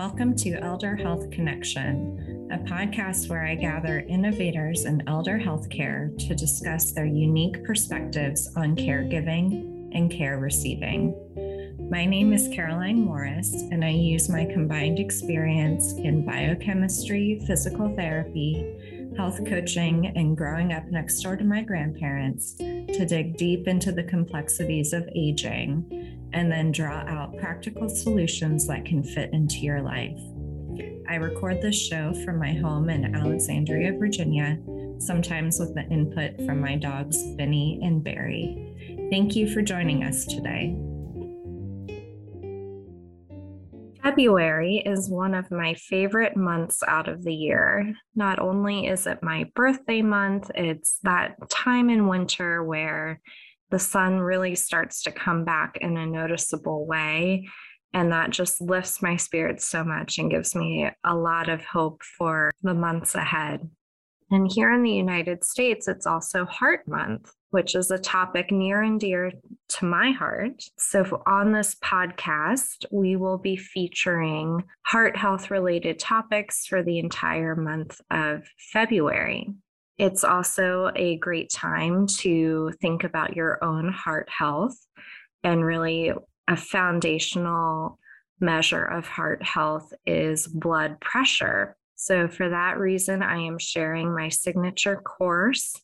Welcome to Elder Health Connection, a podcast where I gather innovators in elder healthcare to discuss their unique perspectives on caregiving and care receiving. My name is Caroline Morris, and I use my combined experience in biochemistry, physical therapy, health coaching, and growing up next door to my grandparents to dig deep into the complexities of aging and then draw out practical solutions that can fit into your life. I record this show from my home in Alexandria, Virginia, sometimes with the input from my dogs, Benny and Barry. Thank you for joining us today. February is one of my favorite months out of the year. Not only is it my birthday month, it's that time in winter where the sun really starts to come back in a noticeable way, and that just lifts my spirits so much and gives me a lot of hope for the months ahead. And here in the United States, it's also Heart Month, which is a topic near and dear to my heart. So on this podcast, we will be featuring heart health-related topics for the entire month of February. It's also a great time to think about your own heart health, and really a foundational measure of heart health is blood pressure. So for that reason, I am sharing my signature course,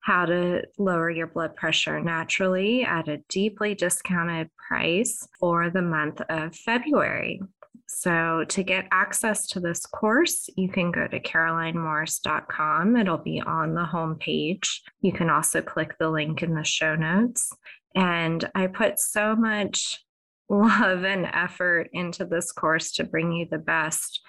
How to Lower Your Blood Pressure Naturally, at a deeply discounted price for the month of February. So to get access to this course, you can go to carolinemorris.com. It'll be on the homepage. You can also click the link in the show notes. And I put so much love and effort into this course to bring you the best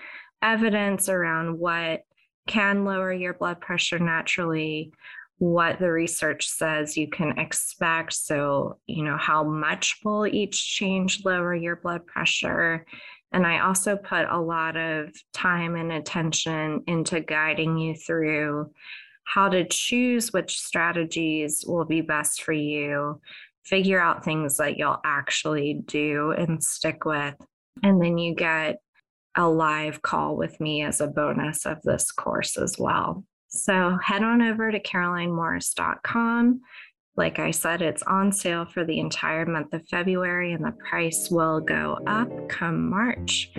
evidence around what can lower your blood pressure naturally, what the research says you can expect. So, how much will each change lower your blood pressure? And I also put a lot of time and attention into guiding you through how to choose which strategies will be best for you, figure out things that you'll actually do and stick with. And then you get a live call with me as a bonus of this course as well. So head on over to carolinemorris.com. Like I said, it's on sale for the entire month of February, and the price will go up come March.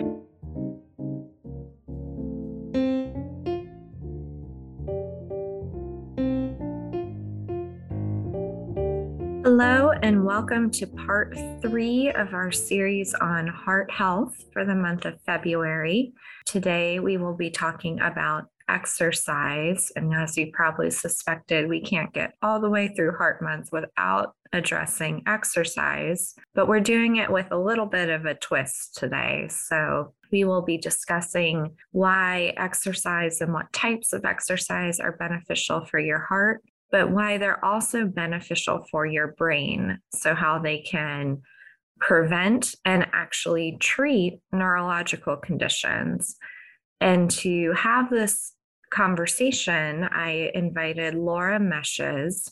Hello, and welcome to part 3 of our series on heart health for the month of February. Today, we will be talking about exercise. And as you probably suspected, we can't get all the way through Heart Month without addressing exercise, but we're doing it with a little bit of a twist today. So we will be discussing why exercise and what types of exercise are beneficial for your heart, but why they're also beneficial for your brain. So how they can prevent and actually treat neurological conditions. And to have this conversation, I invited Laura Mesches,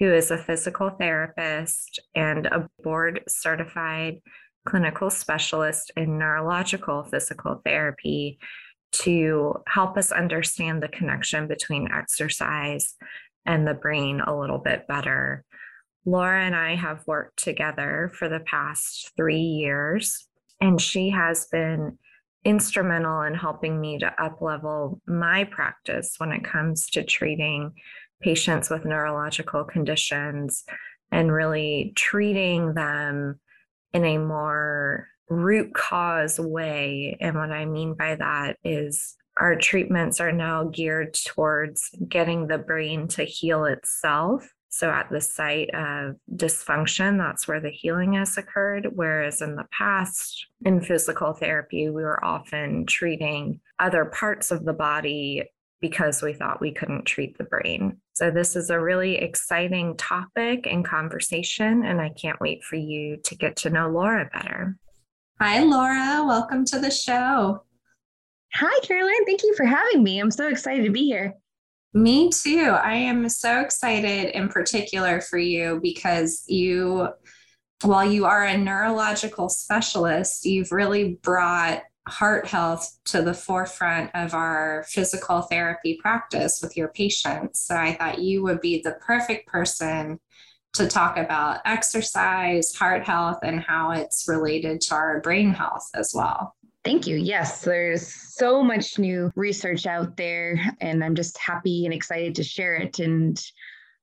who is a physical therapist and a board-certified clinical specialist in neurological physical therapy, to help us understand the connection between exercise and the brain a little bit better. Laura and I have worked together for the past 3 years, and she has been instrumental in helping me to uplevel my practice when it comes to treating patients with neurological conditions and really treating them in a more root cause way. And what I mean by that is our treatments are now geared towards getting the brain to heal itself. So at the site of dysfunction, that's where the healing has occurred. Whereas in the past, in physical therapy, we were often treating other parts of the body because we thought we couldn't treat the brain. So this is a really exciting topic and conversation, and I can't wait for you to get to know Laura better. Hi, Laura. Welcome to the show. Hi, Caroline. Thank you for having me. I'm so excited to be here. Me too. I am so excited in particular for you because while you are a neurological specialist, you've really brought heart health to the forefront of our physical therapy practice with your patients. So I thought you would be the perfect person to talk about exercise, heart health, and how it's related to our brain health as well. Thank you. Yes, there's so much new research out there, and I'm just happy and excited to share it and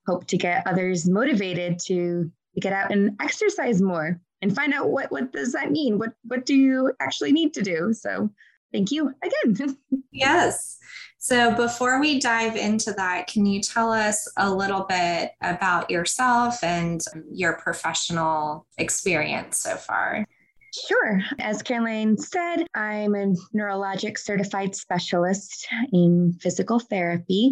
hope to get others motivated to get out and exercise more and find out what does that mean? What do you actually need to do? So thank you again. Yes. So before we dive into that, can you tell us a little bit about yourself and your professional experience so far? Sure. As Caroline said, I'm a neurologic certified specialist in physical therapy.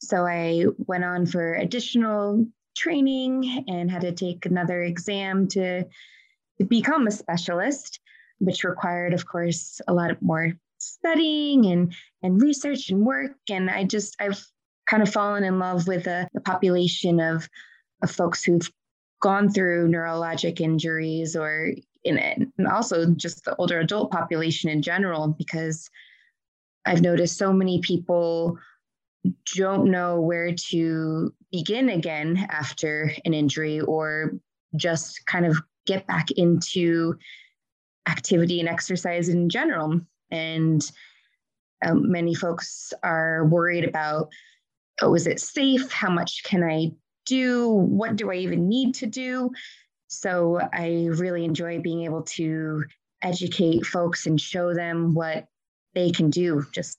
So I went on for additional training and had to take another exam to become a specialist, which required, of course, a lot more studying and research and work. And I've kind of fallen in love with the population of folks who've gone through neurologic injuries or in it, and also just the older adult population in general, because I've noticed so many people don't know where to begin again after an injury, or just kind of get back into activity and exercise in general. And many folks are worried about, oh, is it safe? How much can I do? What do I even need to do? So I really enjoy being able to educate folks and show them what they can do, just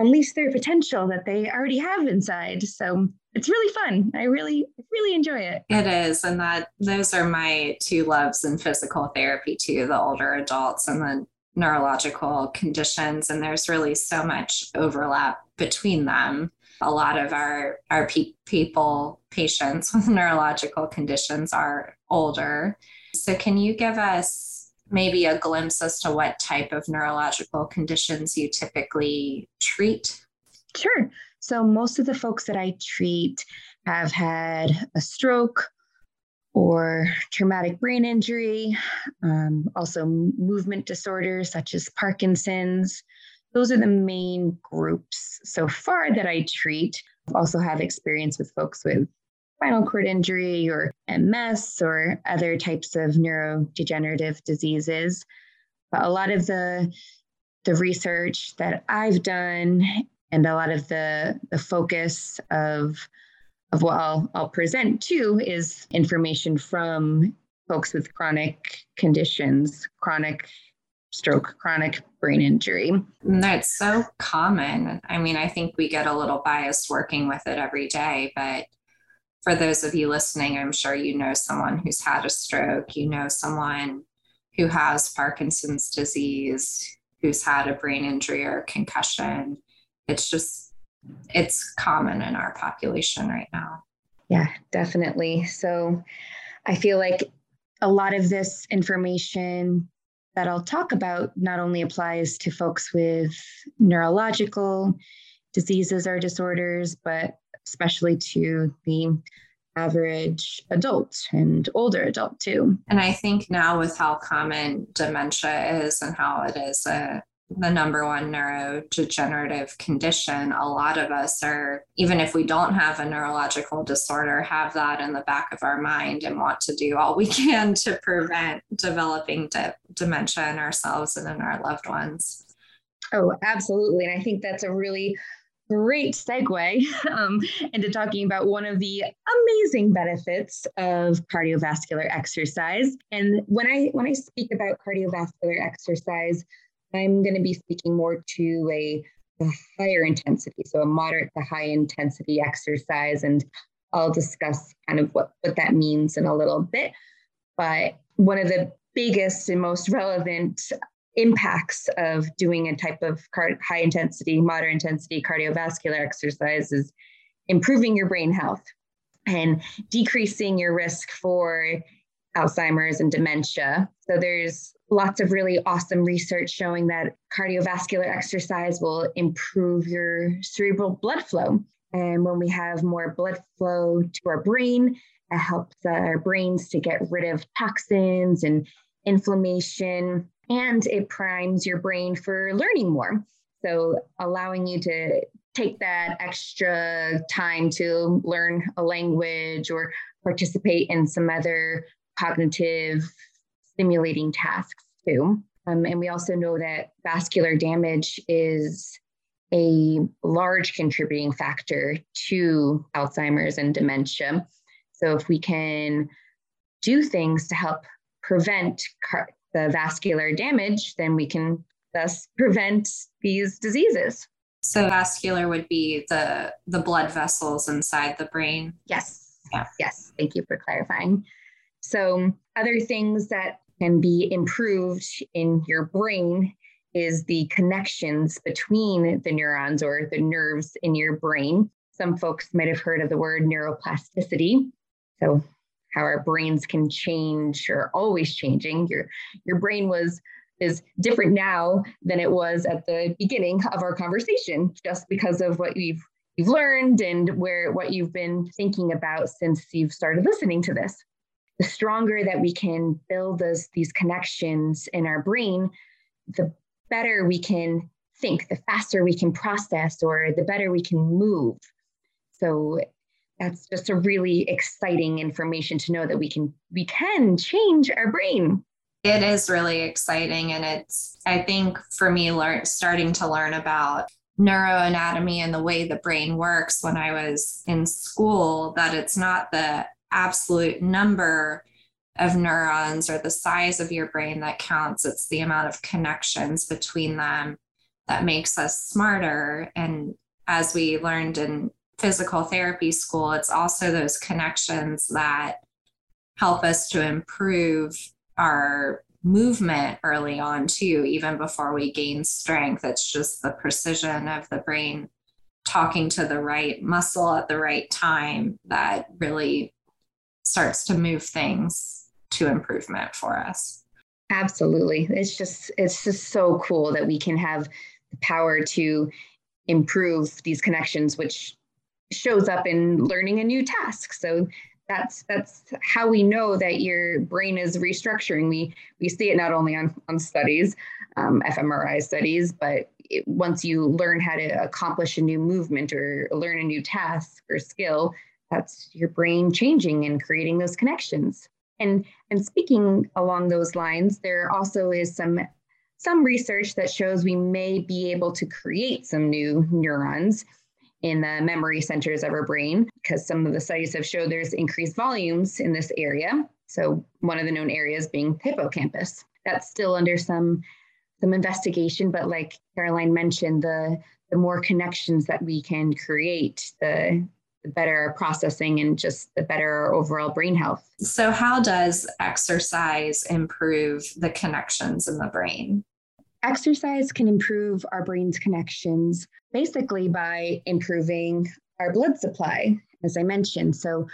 unleash their potential that they already have inside. So it's really fun. I really enjoy it. It is. And those are my two loves in physical therapy too, the older adults and the neurological conditions. And there's really so much overlap between them. A lot of our patients with neurological conditions are older. So can you give us maybe a glimpse as to what type of neurological conditions you typically treat? Sure. So most of the folks that I treat have had a stroke or traumatic brain injury, also movement disorders such as Parkinson's. Those are the main groups so far that I treat. I also have experience with folks with spinal cord injury or MS or other types of neurodegenerative diseases. But a lot of the research that I've done and a lot of the focus of what I'll present too is information from folks with chronic conditions, chronic stroke, chronic brain injury. That's so common. I mean, I think we get a little biased working with it every day, but for those of you listening, I'm sure you know someone who's had a stroke, you know someone who has Parkinson's disease, who's had a brain injury or concussion. It's common in our population right now. Yeah, definitely. So I feel like a lot of this information that I'll talk about not only applies to folks with neurological diseases or disorders, but especially to the average adult and older adult too. And I think now with how common dementia is and how it is the number one neurodegenerative condition, a lot of us are, even if we don't have a neurological disorder, have that in the back of our mind and want to do all we can to prevent developing dementia in ourselves and in our loved ones. Oh, absolutely. And I think that's a really great segue into talking about one of the amazing benefits of cardiovascular exercise. And when I speak about cardiovascular exercise, I'm going to be speaking more to a higher intensity, so a moderate to high intensity exercise, and I'll discuss kind of what that means in a little bit. But one of the biggest and most relevant impacts of doing a type of high intensity, moderate intensity cardiovascular exercise is improving your brain health and decreasing your risk for Alzheimer's and dementia. So there's lots of really awesome research showing that cardiovascular exercise will improve your cerebral blood flow. And when we have more blood flow to our brain, it helps our brains to get rid of toxins and inflammation and it primes your brain for learning more. So allowing you to take that extra time to learn a language or participate in some other cognitive stimulating tasks too. And we also know that vascular damage is a large contributing factor to Alzheimer's and dementia. So if we can do things to help prevent the vascular damage, then we can thus prevent these diseases. So vascular would be the blood vessels inside the brain? Yes. Yeah. Yes. Thank you for clarifying. So other things that can be improved in your brain is the connections between the neurons or the nerves in your brain. Some folks might have heard of the word neuroplasticity. So how our brains can change or always changing. Your brain is different now than it was at the beginning of our conversation, just because of what you've learned and what you've been thinking about since you've started listening to this. The stronger that we can build these connections in our brain, the better we can think, the faster we can process, or the better we can move. So that's just a really exciting information to know that we can change our brain. It is really exciting. And it's, I think for me, starting to learn about neuroanatomy and the way the brain works when I was in school, that it's not the absolute number of neurons or the size of your brain that counts. It's the amount of connections between them that makes us smarter. And as we learned in physical therapy school, it's also those connections that help us to improve our movement early on too, even before we gain strength. It's just the precision of the brain talking to the right muscle at the right time that really starts to move things to improvement for us. Absolutely. It's just so cool that we can have the power to improve these connections, which shows up in learning a new task. So that's how we know that your brain is restructuring. We see it not only on studies, fMRI studies, but once you learn how to accomplish a new movement or learn a new task or skill, that's your brain changing and creating those connections. And speaking along those lines, there also is some research that shows we may be able to create some new neurons in the memory centers of our brain, because some of the studies have showed there's increased volumes in this area. So one of the known areas being hippocampus. That's still under some investigation, but like Caroline mentioned, the more connections that we can create, the better our processing and just the better our overall brain health. So how does exercise improve the connections in the brain? Exercise can improve our brain's connections basically by improving our blood supply, as I mentioned. So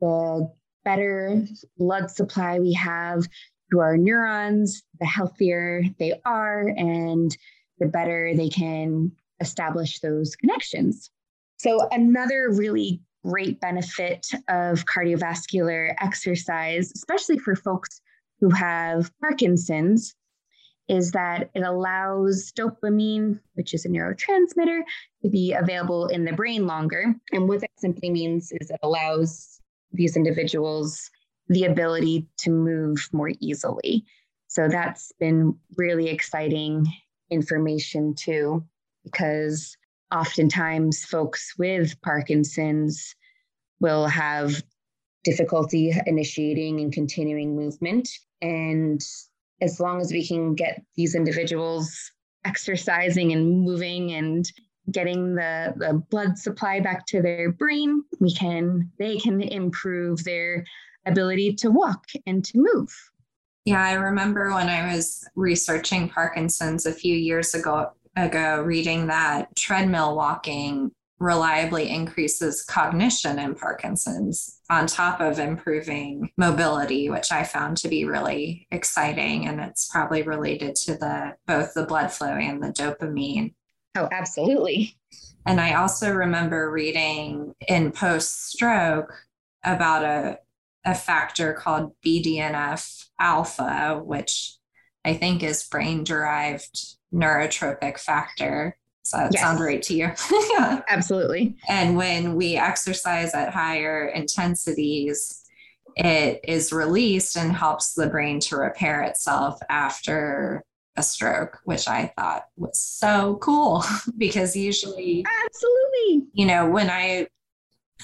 the better blood supply we have to our neurons, the healthier they are, and the better they can establish those connections. So another really great benefit of cardiovascular exercise, especially for folks who have Parkinson's, is that it allows dopamine, which is a neurotransmitter, to be available in the brain longer. And what that simply means is it allows these individuals the ability to move more easily. So that's been really exciting information too, because oftentimes folks with Parkinson's will have difficulty initiating and continuing movement. And as long as we can get these individuals exercising and moving and getting the blood supply back to their brain, they can improve their ability to walk and to move. Yeah, I remember when I was researching Parkinson's a few years ago, reading that treadmill walking reliably increases cognition in Parkinson's on top of improving mobility, which I found to be really exciting. And it's probably related to both the blood flow and the dopamine. Oh, absolutely. And I also remember reading in post-stroke about a factor called BDNF alpha, which I think is brain-derived neurotropic factor. So that sounds right to you. Yeah. Absolutely. And when we exercise at higher intensities, it is released and helps the brain to repair itself after a stroke, which I thought was so cool because usually, absolutely, you know, when I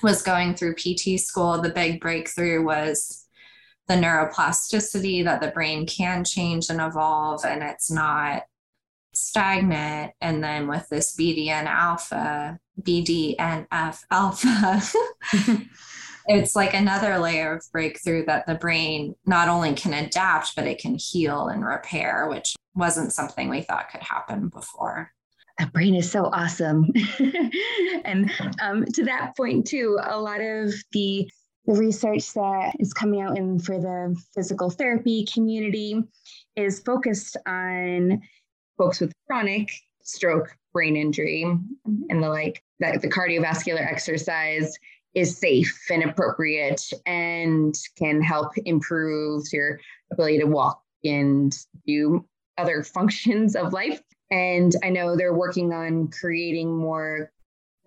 was going through PT school, the big breakthrough was the neuroplasticity, that the brain can change and evolve and it's not stagnant. And then with this BDNF alpha, it's like another layer of breakthrough that the brain not only can adapt, but it can heal and repair, which wasn't something we thought could happen before. The brain is so awesome. And to that point too, a lot of the research that is coming out in for the physical therapy community is focused on folks with chronic stroke, brain injury, and the like, that the cardiovascular exercise is safe and appropriate and can help improve your ability to walk and do other functions of life. And I know they're working on creating more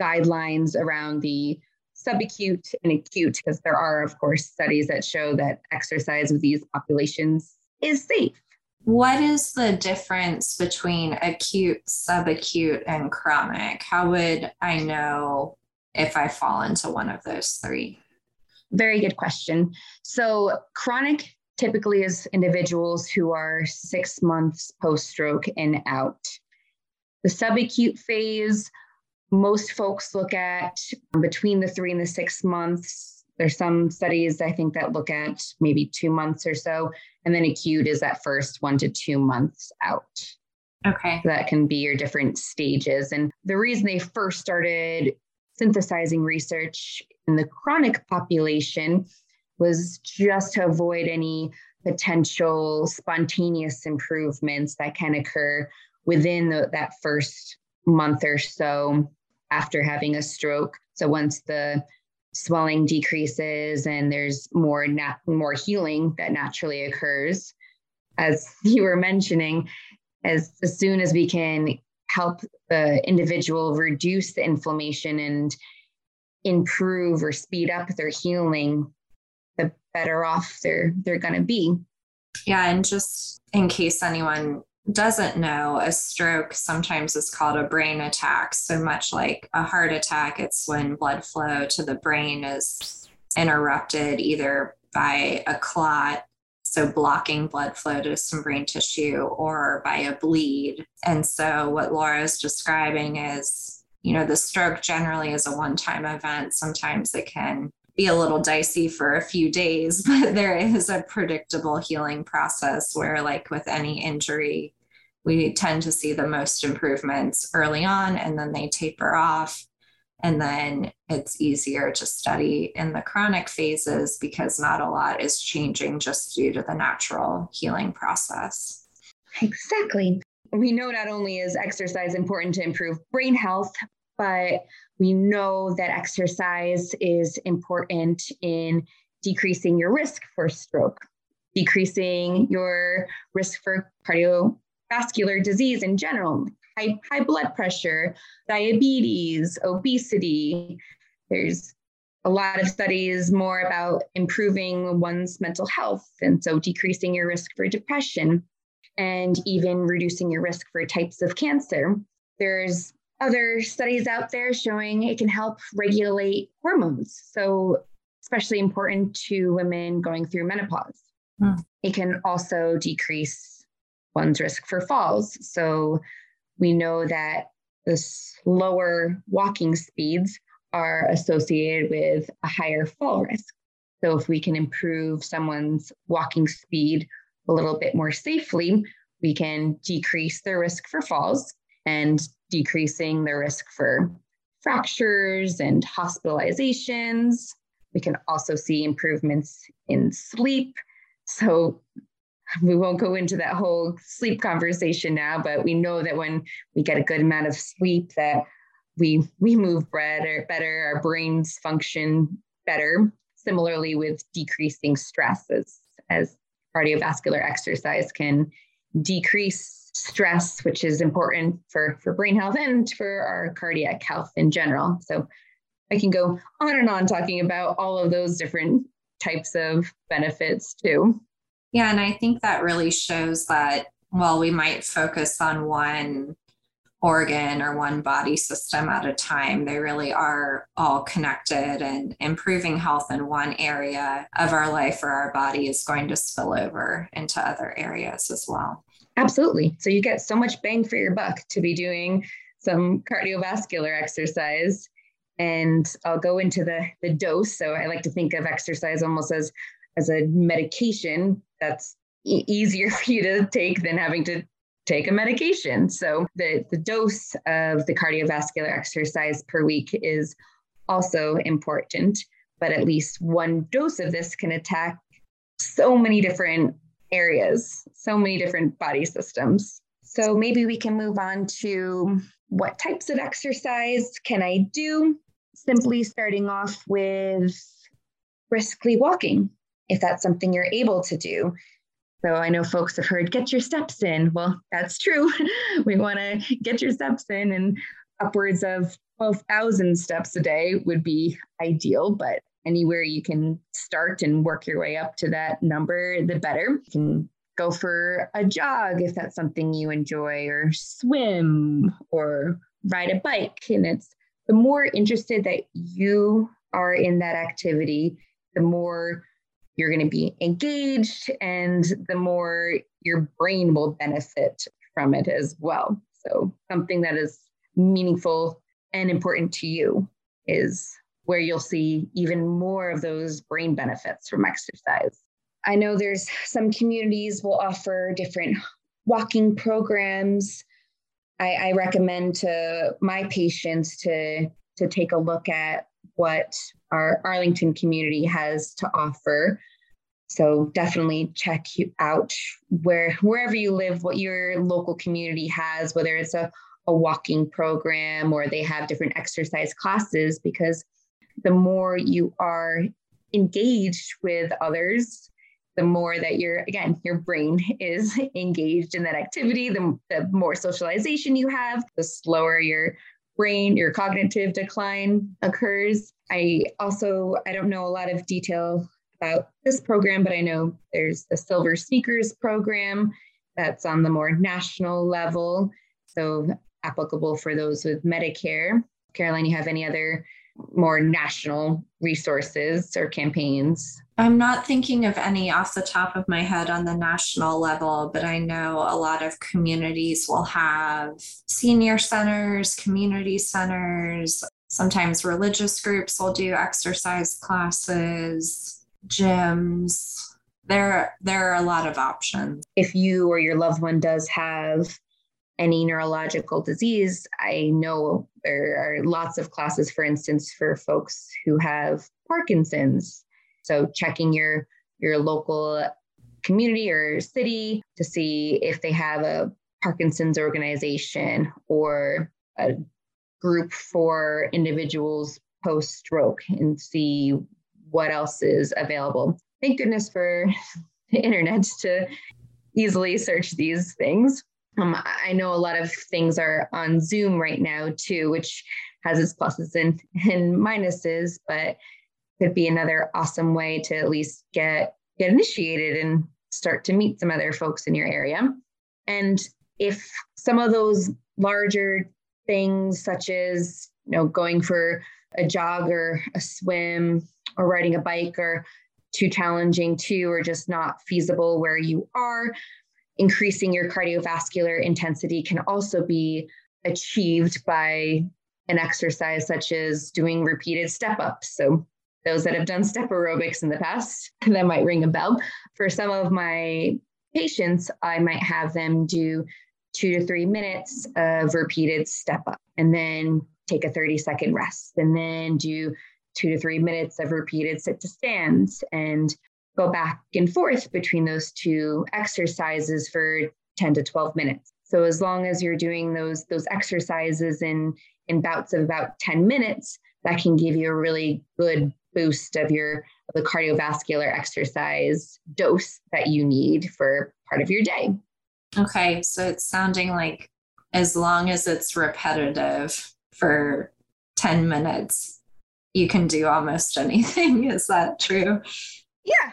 guidelines around the subacute and acute, because there are, of course, studies that show that exercise with these populations is safe. What is the difference between acute, subacute, and chronic? How would I know if I fall into one of those three? Very good question. So chronic typically is individuals who are 6 months post-stroke and out. The subacute phase, most folks look at between the 3 and the 6 months. There's some studies, I think, that look at maybe 2 months or so. And then acute is that first 1 to 2 months out. Okay. So that can be your different stages. And the reason they first started synthesizing research in the chronic population was just to avoid any potential spontaneous improvements that can occur within that first month or so after having a stroke. So once the swelling decreases and there's more healing that naturally occurs, as you were mentioning, as soon as we can help the individual reduce the inflammation and improve or speed up their healing, the better off they're going to be. Yeah. And just in case anyone doesn't know, a stroke sometimes is called a brain attack. So much like a heart attack, it's when blood flow to the brain is interrupted either by a clot, so blocking blood flow to some brain tissue, or by a bleed. And so what Laura is describing is, you know, the stroke generally is a one-time event. Sometimes it can be a little dicey for a few days, but there is a predictable healing process where, like with any injury, we tend to see the most improvements early on, and then they taper off. And then it's easier to study in the chronic phases because not a lot is changing just due to the natural healing process. Exactly. We know not only is exercise important to improve brain health, but we know that exercise is important in decreasing your risk for stroke, decreasing your risk for cardiovascular disease in general, high blood pressure, diabetes, obesity. There's a lot of studies more about improving one's mental health, and so decreasing your risk for depression and even reducing your risk for types of cancer. There's other studies out there showing it can help regulate hormones. So especially important to women going through menopause. Mm. It can also decrease one's risk for falls. So we know that the slower walking speeds are associated with a higher fall risk. So if we can improve someone's walking speed a little bit more safely, we can decrease their risk for falls and decreasing the risk for fractures and hospitalizations. We can also see improvements in sleep. So we won't go into that whole sleep conversation now, but we know that when we get a good amount of sleep, that we move better, our brains function better. Similarly with decreasing stress, as cardiovascular exercise can decrease stress, which is important for brain health and for our cardiac health in general. So I can go on and on talking about all of those different types of benefits too. Yeah, and I think that really shows that while we might focus on one organ or one body system at a time, they really are all connected, and improving health in one area of our life or our body is going to spill over into other areas as well. Absolutely. So you get so much bang for your buck to be doing some cardiovascular exercise. And I'll go into the dose. So I like to think of exercise almost as a medication that's easier for you to take than having to take a medication. So the dose of the cardiovascular exercise per week is also important, but at least one dose of this can attack so many different areas, so many different body systems. So maybe we can move on to what types of exercise can I do? Simply starting off with briskly walking, if that's something you're able to do. So I know folks have heard, get your steps in. Well, that's true. We want to get your steps in, and upwards of 12,000 steps a day would be ideal, but anywhere you can start and work your way up to that number, the better. You can go for a jog if that's something you enjoy, or swim or ride a bike. And it's the more interested that you are in that activity, the more you're going to be engaged and the more your brain will benefit from it as well. So something that is meaningful and important to you is where you'll see even more of those brain benefits from exercise. I know there's some communities will offer different walking programs. I recommend to my patients to take a look at what our Arlington community has to offer. So definitely check out wherever you live, what your local community has, whether it's a walking program or they have different exercise classes, because the more you are engaged with others, the more that your brain is engaged in that activity, the more socialization you have, the slower your brain, your cognitive decline occurs. I don't know a lot of detail about this program, but I know there's the Silver Sneakers program that's on the more national level, so applicable for those with Medicare. Caroline, you have any other more national resources or campaigns? I'm not thinking of any off the top of my head on the national level, but I know a lot of communities will have senior centers, community centers. Sometimes religious groups will do exercise classes, gyms. There are a lot of options. If you or your loved one does have any neurological disease, I know there are lots of classes, for instance, for folks who have Parkinson's. So checking your local community or city to see if they have a Parkinson's organization or a group for individuals post-stroke, and see what else is available. Thank goodness for the internet to easily search these things. I know a lot of things are on Zoom right now too, which has its pluses and minuses, but could be another awesome way to at least get initiated and start to meet some other folks in your area. And if some of those larger things, such as, going for a jog or a swim or riding a bike, are too challenging too, or just not feasible where you are, increasing your cardiovascular intensity can also be achieved by an exercise such as doing repeated step-ups. So those that have done step aerobics in the past, that might ring a bell. For some of my patients, I might have them do 2 to 3 minutes of repeated step-up and then take a 30-second rest, and then do 2 to 3 minutes of repeated sit-to-stand, and go back and forth between those two exercises for 10 to 12 minutes. So as long as you're doing those exercises in bouts of about 10 minutes, that can give you a really good boost of the cardiovascular exercise dose that you need for part of your day. Okay, so it's sounding like as long as it's repetitive for 10 minutes, you can do almost anything. Is that true? Yeah.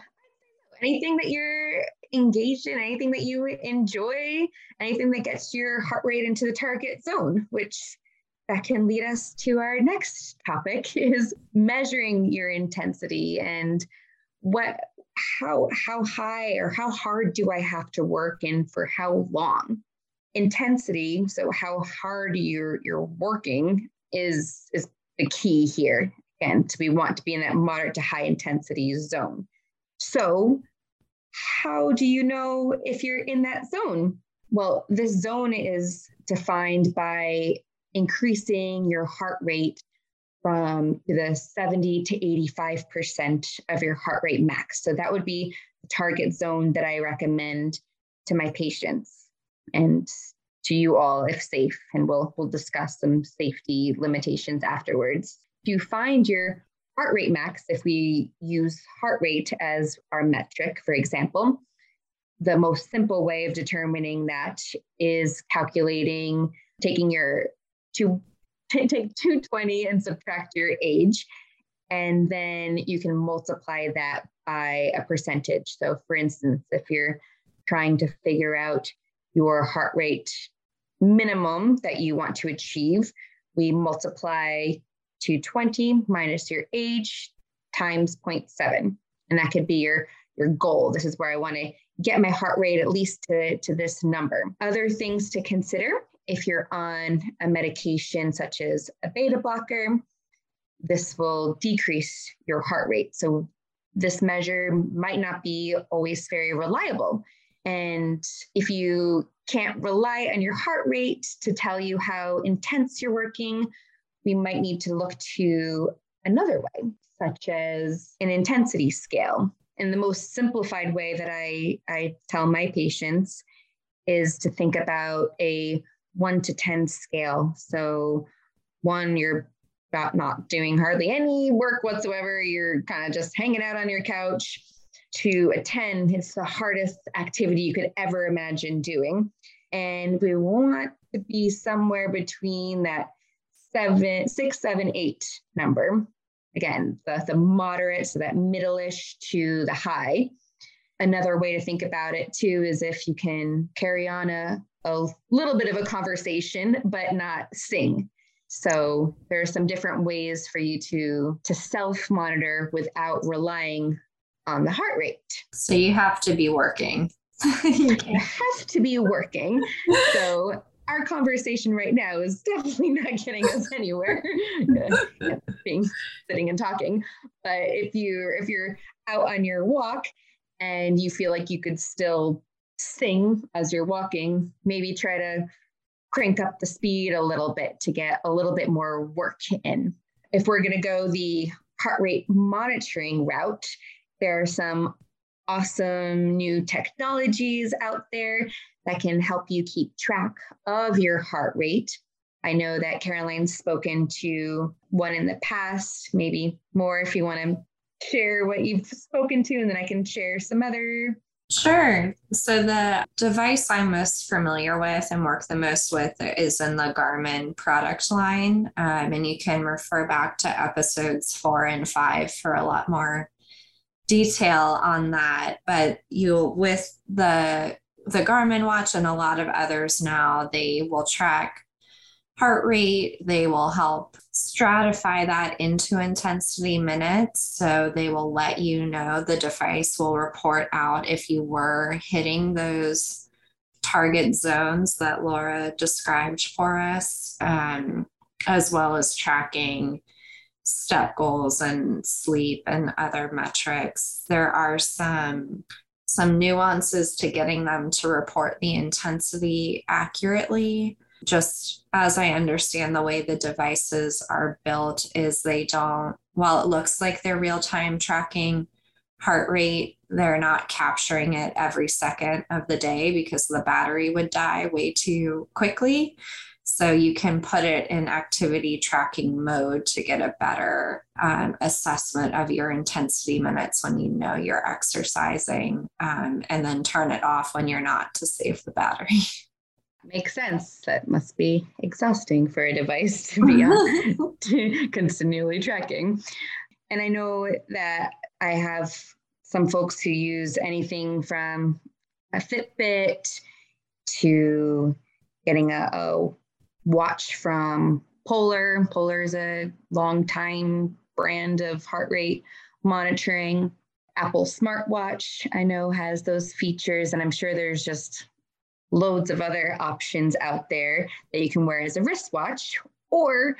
Anything that you're engaged in, anything that you enjoy, anything that gets your heart rate into the target zone, which that can lead us to our next topic, is measuring your intensity and how high or how hard do I have to work and for how long. Intensity, so how hard you're working is the key here. Again, we want to be in that moderate to high intensity zone. So how do you know if you're in that zone? Well, this zone is defined by increasing your heart rate from the 70 to 85% of your heart rate max. So that would be the target zone that I recommend to my patients and to you all if safe. And we'll discuss some safety limitations afterwards. If you find your heart rate max, if we use heart rate as our metric, for example, the most simple way of determining that is calculating, taking your take 220 and subtract your age, and then you can multiply that by a percentage. So for instance, if you're trying to figure out your heart rate minimum that you want to achieve, we multiply 220 minus your age times 0.7. And that could be your goal. This is where I want to get my heart rate at least to this number. Other things to consider: if you're on a medication such as a beta blocker, this will decrease your heart rate. So this measure might not be always very reliable. And if you can't rely on your heart rate to tell you how intense you're working, we might need to look to another way, such as an intensity scale. And the most simplified way that I tell my patients is to think about a 1 to 10 scale. So 1, you're about not doing hardly any work whatsoever. You're kind of just hanging out on your couch. 2, a 10, it's the hardest activity you could ever imagine doing. And we want to be somewhere between that 7, 6, 7, 8 number. Again, the moderate, so that middle-ish to the high. Another way to think about it too is if you can carry on a little bit of a conversation, but not sing. So there are some different ways for you to self-monitor without relying on the heart rate. So you have to be working. You have to be working. So our conversation right now is definitely not getting us anywhere, sitting and talking. But if you're out on your walk and you feel like you could still sing as you're walking, maybe try to crank up the speed a little bit to get a little bit more work in. If we're going to go the heart rate monitoring route, there are some awesome new technologies out there that can help you keep track of your heart rate. I know that Caroline's spoken to one in the past, maybe more if you want to share what you've spoken to, and then I can share some other. Sure. So the device I'm most familiar with and work the most with is in the Garmin product line. And you can refer back to episodes 4 and 5 for a lot more detail on that. But with the Garmin watch and a lot of others now, they will track heart rate. They will help stratify that into intensity minutes. So they will let you know, the device will report out if you were hitting those target zones that Laura described for us, as well as tracking step goals and sleep and other metrics. There are some nuances to getting them to report the intensity accurately. Just as I understand, the way the devices are built is they don't, while it looks like they're real-time tracking heart rate, they're not capturing it every second of the day because the battery would die way too quickly. So you can put it in activity tracking mode to get a better assessment of your intensity minutes when you know you're exercising, and then turn it off when you're not to save the battery. Makes sense. That must be exhausting for a device to be on, to continually tracking. And I know that I have some folks who use anything from a Fitbit to getting a watch from Polar. Polar is a long-time brand of heart rate monitoring. Apple smartwatch, I know, has those features, and I'm sure there's just loads of other options out there that you can wear as a wristwatch, or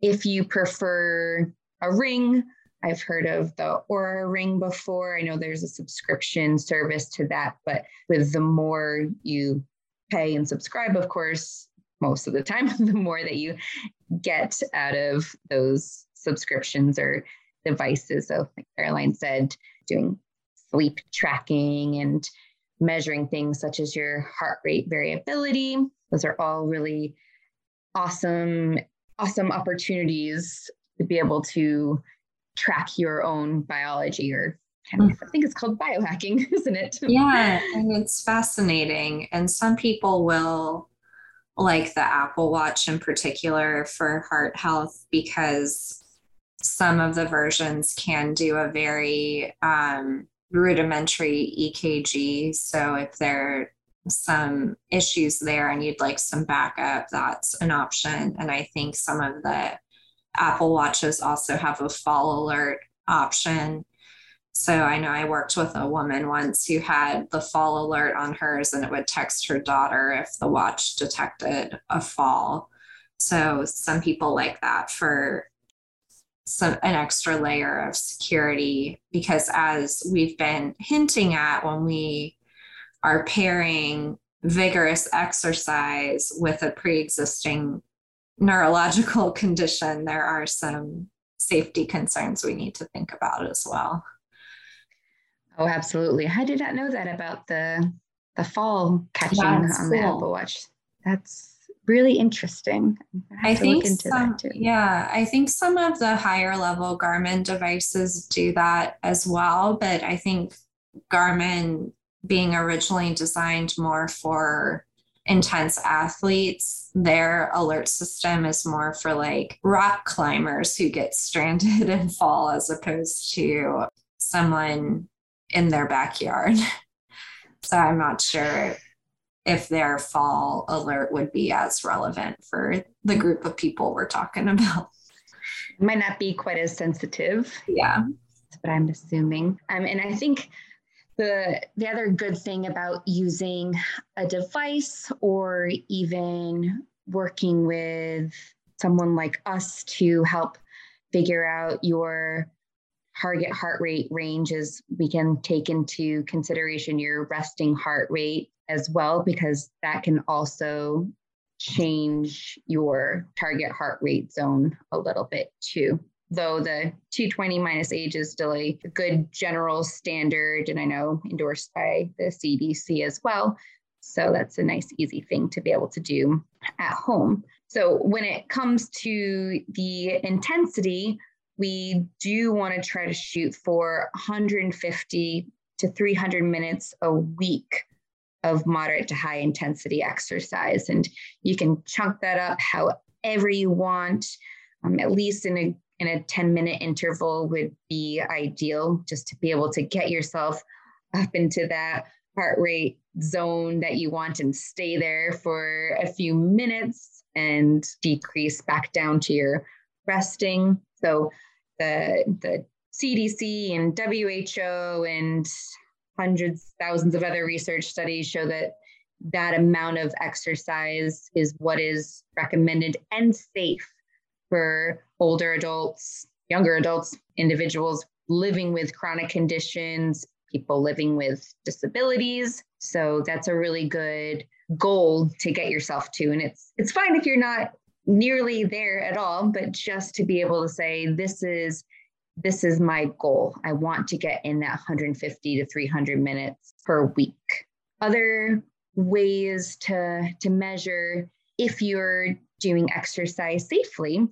if you prefer a ring. I've heard of the Aura ring before. I know there's a subscription service to that, but with the more you pay and subscribe, of course, most of the time, the more that you get out of those subscriptions or devices. So like Caroline said, doing sleep tracking and measuring things such as your heart rate variability. Those are all really awesome, awesome opportunities to be able to track your own biology, or kind of, I think it's called biohacking, isn't it? Yeah, and it's fascinating. And some people will like the Apple Watch in particular for heart health, because some of the versions can do a very rudimentary EKG. So if there are some issues there and you'd like some backup, that's an option. And I think some of the Apple Watches also have a fall alert option. So I know I worked with a woman once who had the fall alert on hers, and it would text her daughter if the watch detected a fall. So some people like that for an extra layer of security, because as we've been hinting at, when we are pairing vigorous exercise with a pre-existing neurological condition, there are some safety concerns we need to think about as well. Oh, absolutely. I did not know that about the fall catching the Apple Watch. That's really interesting. I think that too. Yeah, I think some of the higher level Garmin devices do that as well, but I think Garmin, being originally designed more for intense athletes, their alert system is more for like rock climbers who get stranded and fall, as opposed to someone in their backyard. So I'm not sure if their fall alert would be as relevant for the group of people we're talking about. It might not be quite as sensitive. Yeah. But I'm assuming. And I think the other good thing about using a device, or even working with someone like us to help figure out your target heart rate range, is we can take into consideration your resting heart rate as well, because that can also change your target heart rate zone a little bit too. Though the 220 minus age is still a good general standard, and I know endorsed by the CDC as well. So that's a nice, easy thing to be able to do at home. So when it comes to the intensity, we do want to try to shoot for 150 to 300 minutes a week of moderate to high intensity exercise. And you can chunk that up however you want, at least in a 10-minute interval would be ideal, just to be able to get yourself up into that heart rate zone that you want and stay there for a few minutes and decrease back down to your resting. So the CDC and WHO and hundreds, thousands of other research studies show that that amount of exercise is what is recommended and safe for older adults, younger adults, individuals living with chronic conditions, people living with disabilities. So that's a really good goal to get yourself to. And it's fine if you're not nearly there at all, but just to be able to say, this is my goal. I want to get in that 150 to 300 minutes per week. Other ways to measure if you're doing exercise safely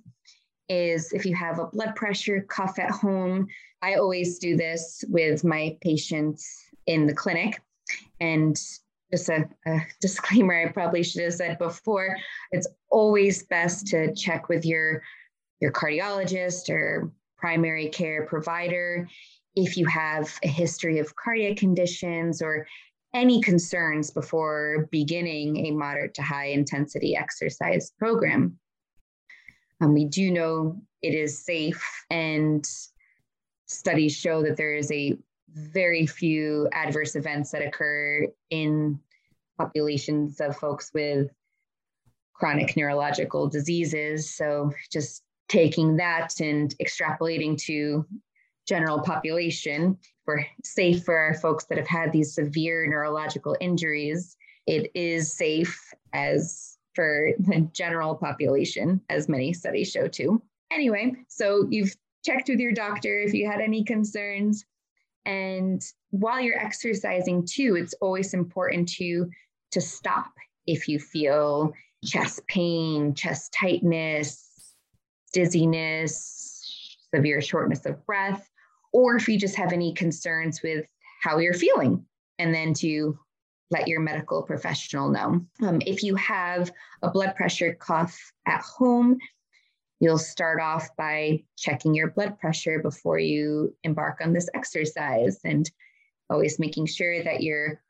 is if you have a blood pressure cuff at home. I always do this with my patients in the clinic. And just a disclaimer I probably should have said before, it's always best to check with your cardiologist or primary care provider if you have a history of cardiac conditions or any concerns before beginning a moderate to high intensity exercise program. We do know it is safe, and studies show that there is a very few adverse events that occur in populations of folks with chronic neurological diseases. So just taking that and extrapolating to general population, we're safe for our folks that have had these severe neurological injuries. It is safe as for the general population, as many studies show too. Anyway, so you've checked with your doctor if you had any concerns. And while you're exercising too, it's always important to stop if you feel chest pain, chest tightness, dizziness, severe shortness of breath, or if you just have any concerns with how you're feeling, and then to let your medical professional know. If you have a blood pressure cuff at home, you'll start off by checking your blood pressure before you embark on this exercise, and always making sure that your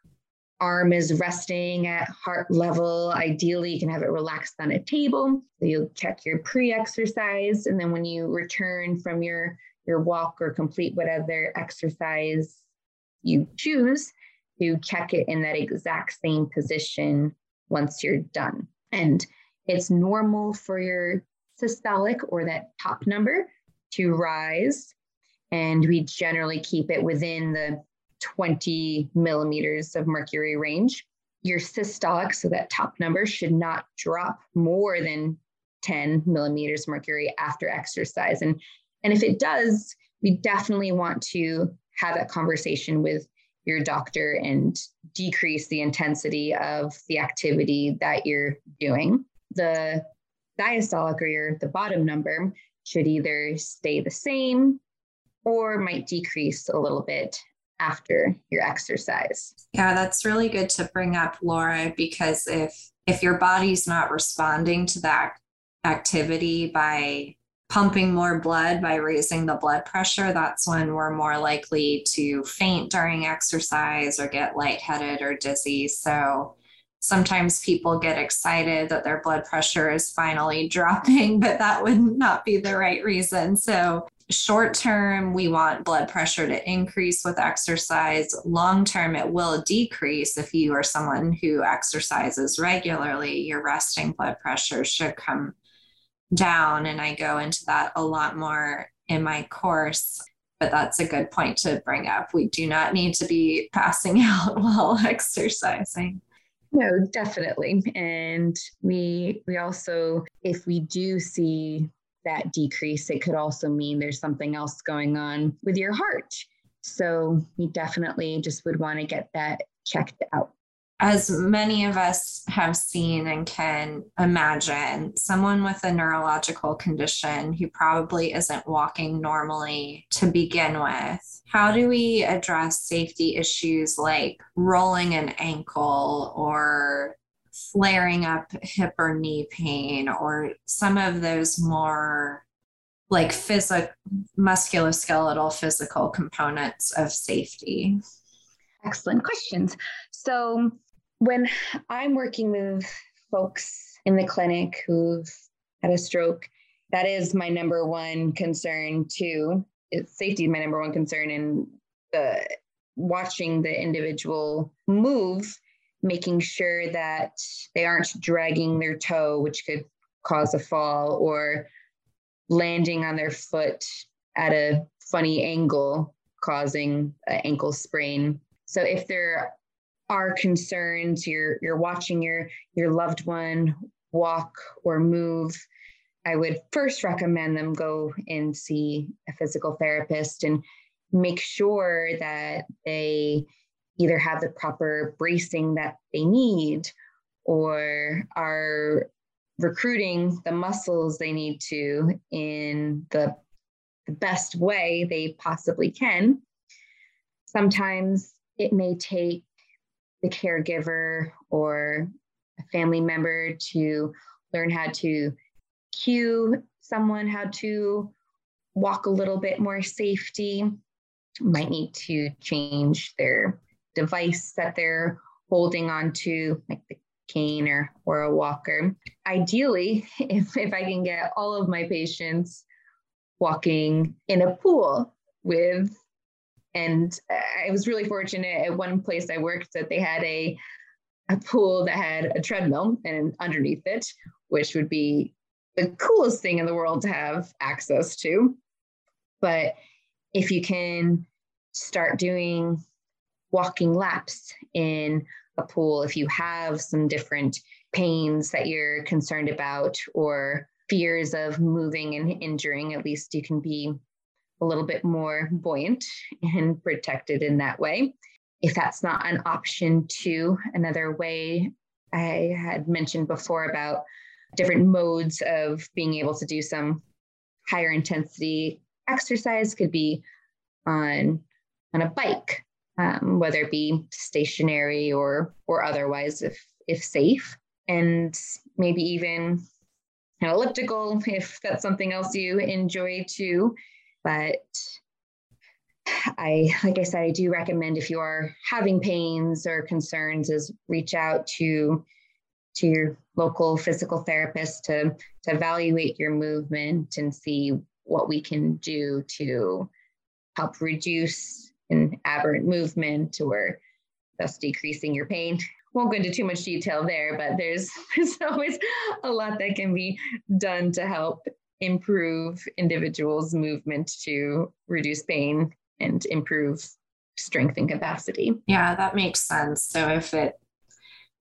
arm is resting at heart level. Ideally, you can have it relaxed on a table. So you'll check your pre-exercise, and then when you return from your walk or complete whatever exercise you choose, you check it in that exact same position once you're done. And it's normal for your systolic or that top number to rise. And we generally keep it within the 20 millimeters of mercury range. Your systolic, so that top number, should not drop more than 10 millimeters mercury after exercise. And if it does, we definitely want to have that conversation with your doctor and decrease the intensity of the activity that you're doing. The diastolic, or the bottom number, should either stay the same or might decrease a little bit after your exercise. Yeah, that's really good to bring up, Laura, because if your body's not responding to that activity by pumping more blood, by raising the blood pressure, that's when we're more likely to faint during exercise or get lightheaded or dizzy. So sometimes people get excited that their blood pressure is finally dropping, but that would not be the right reason. So short term, we want blood pressure to increase with exercise. Long term, it will decrease. If you are someone who exercises regularly, your resting blood pressure should come down. And I go into that a lot more in my course. But that's a good point to bring up. We do not need to be passing out while exercising. No, definitely. And we also, if we do see that decrease, it could also mean there's something else going on with your heart. So we definitely just would want to get that checked out. As many of us have seen and can imagine, someone with a neurological condition who probably isn't walking normally to begin with, how do we address safety issues like rolling an ankle or flaring up hip or knee pain, or some of those more like musculoskeletal physical components of safety? Excellent questions. So when I'm working with folks in the clinic who've had a stroke, that is my number one concern too. Safety is my number one concern, and watching the individual move, making sure that they aren't dragging their toe, which could cause a fall, or landing on their foot at a funny angle, causing an ankle sprain. So if there are concerns, you're watching your loved one walk or move, I would first recommend them go and see a physical therapist and make sure that they either have the proper bracing that they need or are recruiting the muscles they need to in the best way they possibly can. Sometimes it may take the caregiver or a family member to learn how to cue someone how to walk a little bit more safety. Might need to change their device that they're holding onto, like the cane or a walker. Ideally, if I can get all of my patients walking in a pool with, and I was really fortunate at one place I worked that they had a pool that had a treadmill and underneath it, which would be the coolest thing in the world to have access to. But if you can start doing walking laps in a pool, if you have some different pains that you're concerned about or fears of moving and injuring, at least you can be a little bit more buoyant and protected in that way. If that's not an option too, another way I had mentioned before about different modes of being able to do some higher intensity exercise could be on a bike, whether it be stationary or otherwise, if safe, and maybe even an elliptical if that's something else you enjoy too. But like I said, I do recommend if you are having pains or concerns, is reach out to your local physical therapist to evaluate your movement and see what we can do to help reduce an aberrant movement or thus decreasing your pain. Won't go into too much detail there, but there's always a lot that can be done to help improve individuals' movement to reduce pain and improve strength and capacity. Yeah, that makes sense. So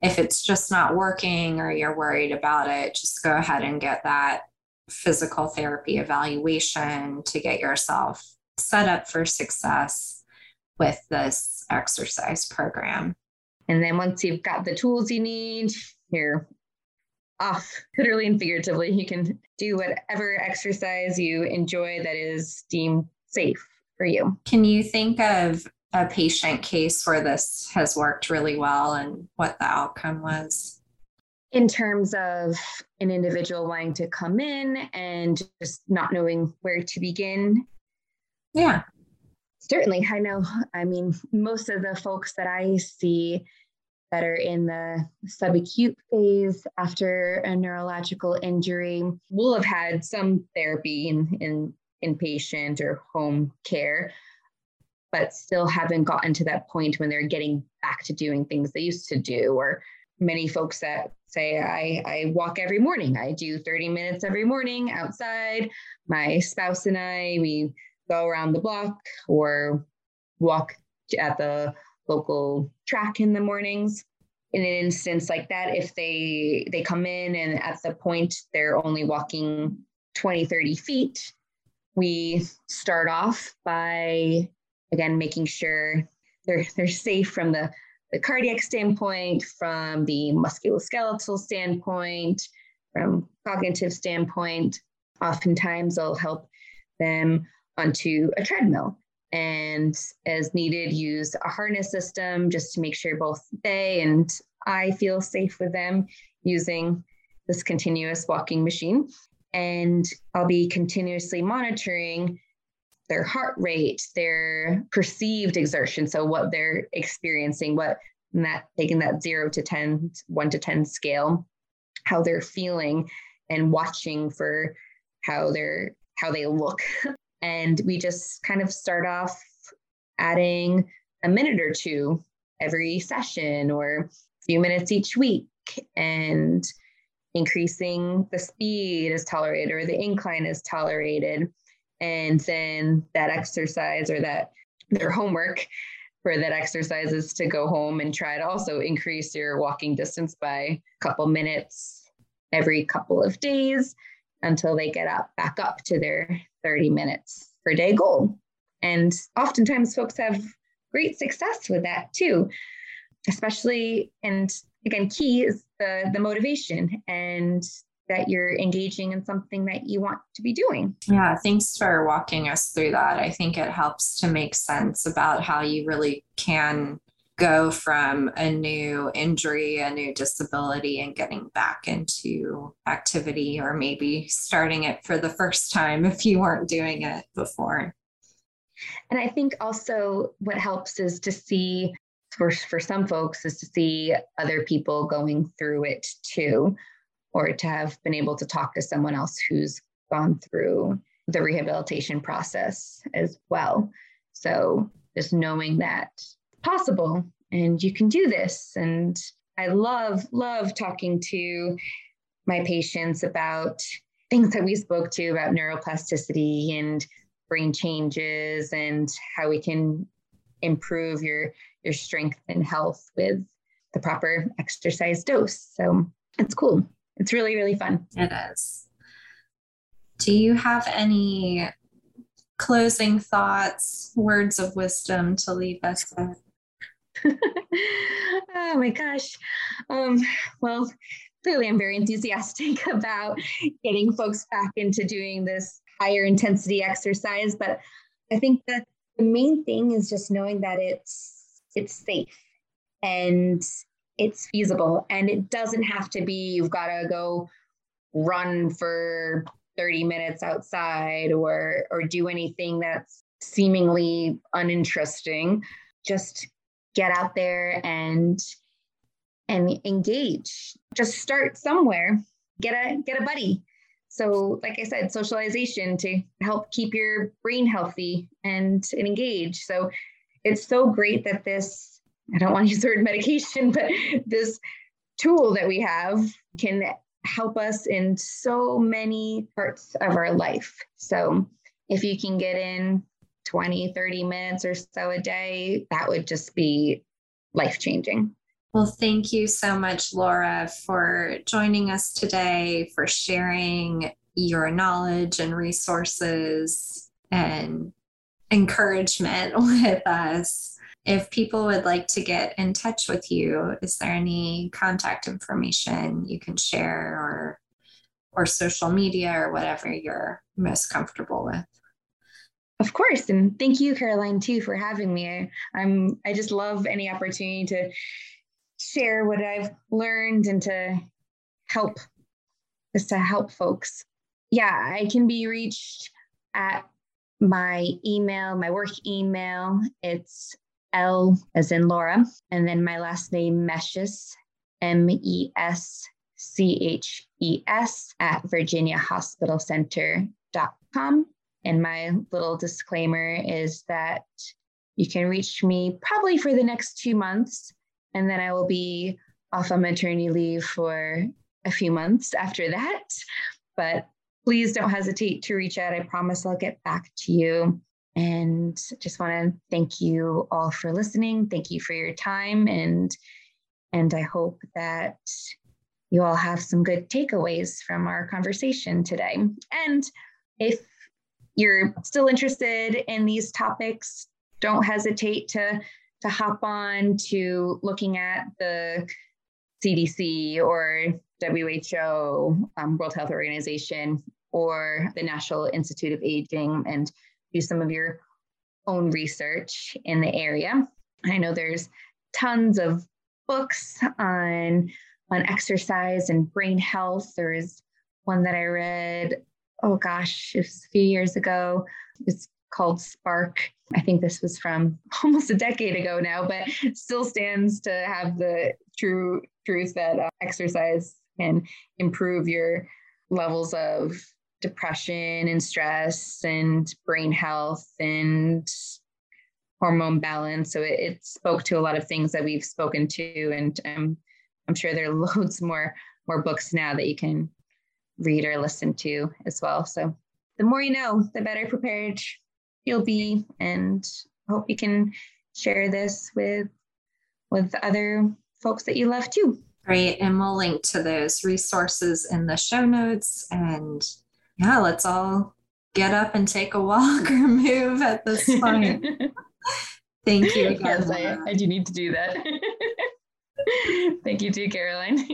if it's just not working or you're worried about it, just go ahead and get that physical therapy evaluation to get yourself set up for success with this exercise program. And then once you've got the tools you need, you're off, literally and figuratively. You can do whatever exercise you enjoy that is deemed safe for you. Can you think of a patient case where this has worked really well and what the outcome was? In terms of an individual wanting to come in and just not knowing where to begin? Yeah. Certainly. I know. I mean, most of the folks that I see that are in the subacute phase after a neurological injury will have had some therapy in inpatient or home care, but still haven't gotten to that point when they're getting back to doing things they used to do. Or many folks that say, I walk every morning. I do 30 minutes every morning outside. My spouse and I, we go around the block or walk at the local track in the mornings. In an instance like that, if they come in and at the point they're only walking 20, 30 feet, we start off by again, making sure they're safe from the cardiac standpoint, from the musculoskeletal standpoint, from cognitive standpoint. Oftentimes I'll help them onto a treadmill and as needed, use a harness system just to make sure both they and I feel safe with them using this continuous walking machine. And I'll be continuously monitoring their heart rate, their perceived exertion. So what they're experiencing, taking that 0 to 10, 1 to 10 scale, how they're feeling and watching for how they look. And we just kind of start off adding a minute or two every session or a few minutes each week and increasing the speed as tolerated or the incline as tolerated. And then that exercise or that their homework for that exercise is to go home and try to also increase your walking distance by a couple minutes every couple of days until they get back up to their 30 minutes per day goal. And oftentimes folks have great success with that too, especially, and again, key is the motivation and that you're engaging in something that you want to be doing. Yeah, thanks for walking us through that. I think it helps to make sense about how you really can go from a new injury, a new disability, and getting back into activity, or maybe starting it for the first time if you weren't doing it before. And I think also what helps is to see, for some folks, is to see other people going through it too, or to have been able to talk to someone else who's gone through the rehabilitation process as well. So just knowing that possible and you can do this. And I love talking to my patients about things that we spoke to about neuroplasticity and brain changes and how we can improve your strength and health with the proper exercise dose. So it's cool. It's really, really fun. It is. Do you have any closing thoughts, words of wisdom to leave us with? Oh my gosh. Well, clearly I'm very enthusiastic about getting folks back into doing this higher intensity exercise, but I think that the main thing is just knowing that it's safe and it's feasible, and it doesn't have to be you've got to go run for 30 minutes outside or do anything that's seemingly uninteresting. Just get out there and engage. Just start somewhere. Get a buddy. So, like I said, socialization to help keep your brain healthy and engage. So it's so great that this, I don't want to use the word medication, but this tool that we have can help us in so many parts of our life. So if you can get in 20, 30 minutes or so a day, that would just be life-changing. Well, thank you so much, Laura, for joining us today, for sharing your knowledge and resources and encouragement with us. If people would like to get in touch with you, is there any contact information you can share or social media or whatever you're most comfortable with? Of course. And thank you, Caroline, too, for having me. I just love any opportunity to share what I've learned and to help folks. Yeah, I can be reached at my email, my work email. It's L as in Laura, and then my last name, Mesches, MESCHES at virginiahospitalcenter.com. And my little disclaimer is that you can reach me probably for the next 2 months, and then I will be off on maternity leave for a few months after that. But please don't hesitate to reach out. I promise I'll get back to you. And just want to thank you all for listening. Thank you for your time. And I hope that you all have some good takeaways from our conversation today. And if you're still interested in these topics, don't hesitate to hop on to looking at the CDC or WHO, World Health Organization, or the National Institute of Aging, and do some of your own research in the area. I know there's tons of books on exercise and brain health. There is one that I read, oh gosh, it was a few years ago. It's called Spark. I think this was from almost a decade ago now, but still stands to have the true truth that exercise can improve your levels of depression and stress and brain health and hormone balance. So it spoke to a lot of things that we've spoken to, and I'm sure there are loads more books now that you can read or listen to as well. So the more you know, the better prepared you'll be, and hope you can share this with other folks that you love too. Great. And we'll link to those resources in the show notes. And yeah, let's all get up and take a walk or move at this point. Thank you again. Yes, I do need to do that. Thank you too, Caroline.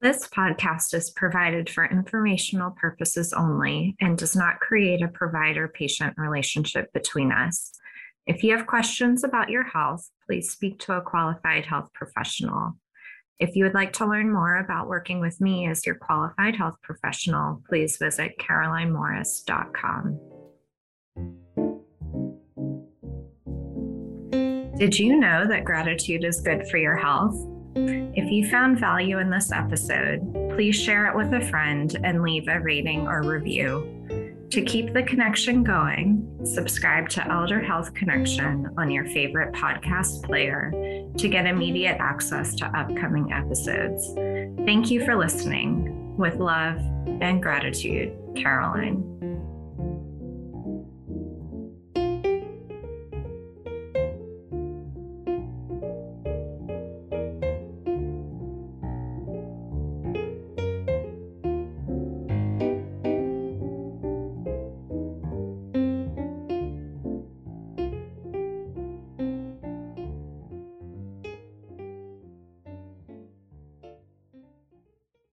This podcast is provided for informational purposes only and does not create a provider-patient relationship between us. If you have questions about your health, please speak to a qualified health professional. If you would like to learn more about working with me as your qualified health professional, please visit carolinemorris.com. Did you know that gratitude is good for your health? If you found value in this episode, please share it with a friend and leave a rating or review. To keep the connection going, subscribe to Elder Health Connection on your favorite podcast player to get immediate access to upcoming episodes. Thank you for listening. With love and gratitude, Caroline.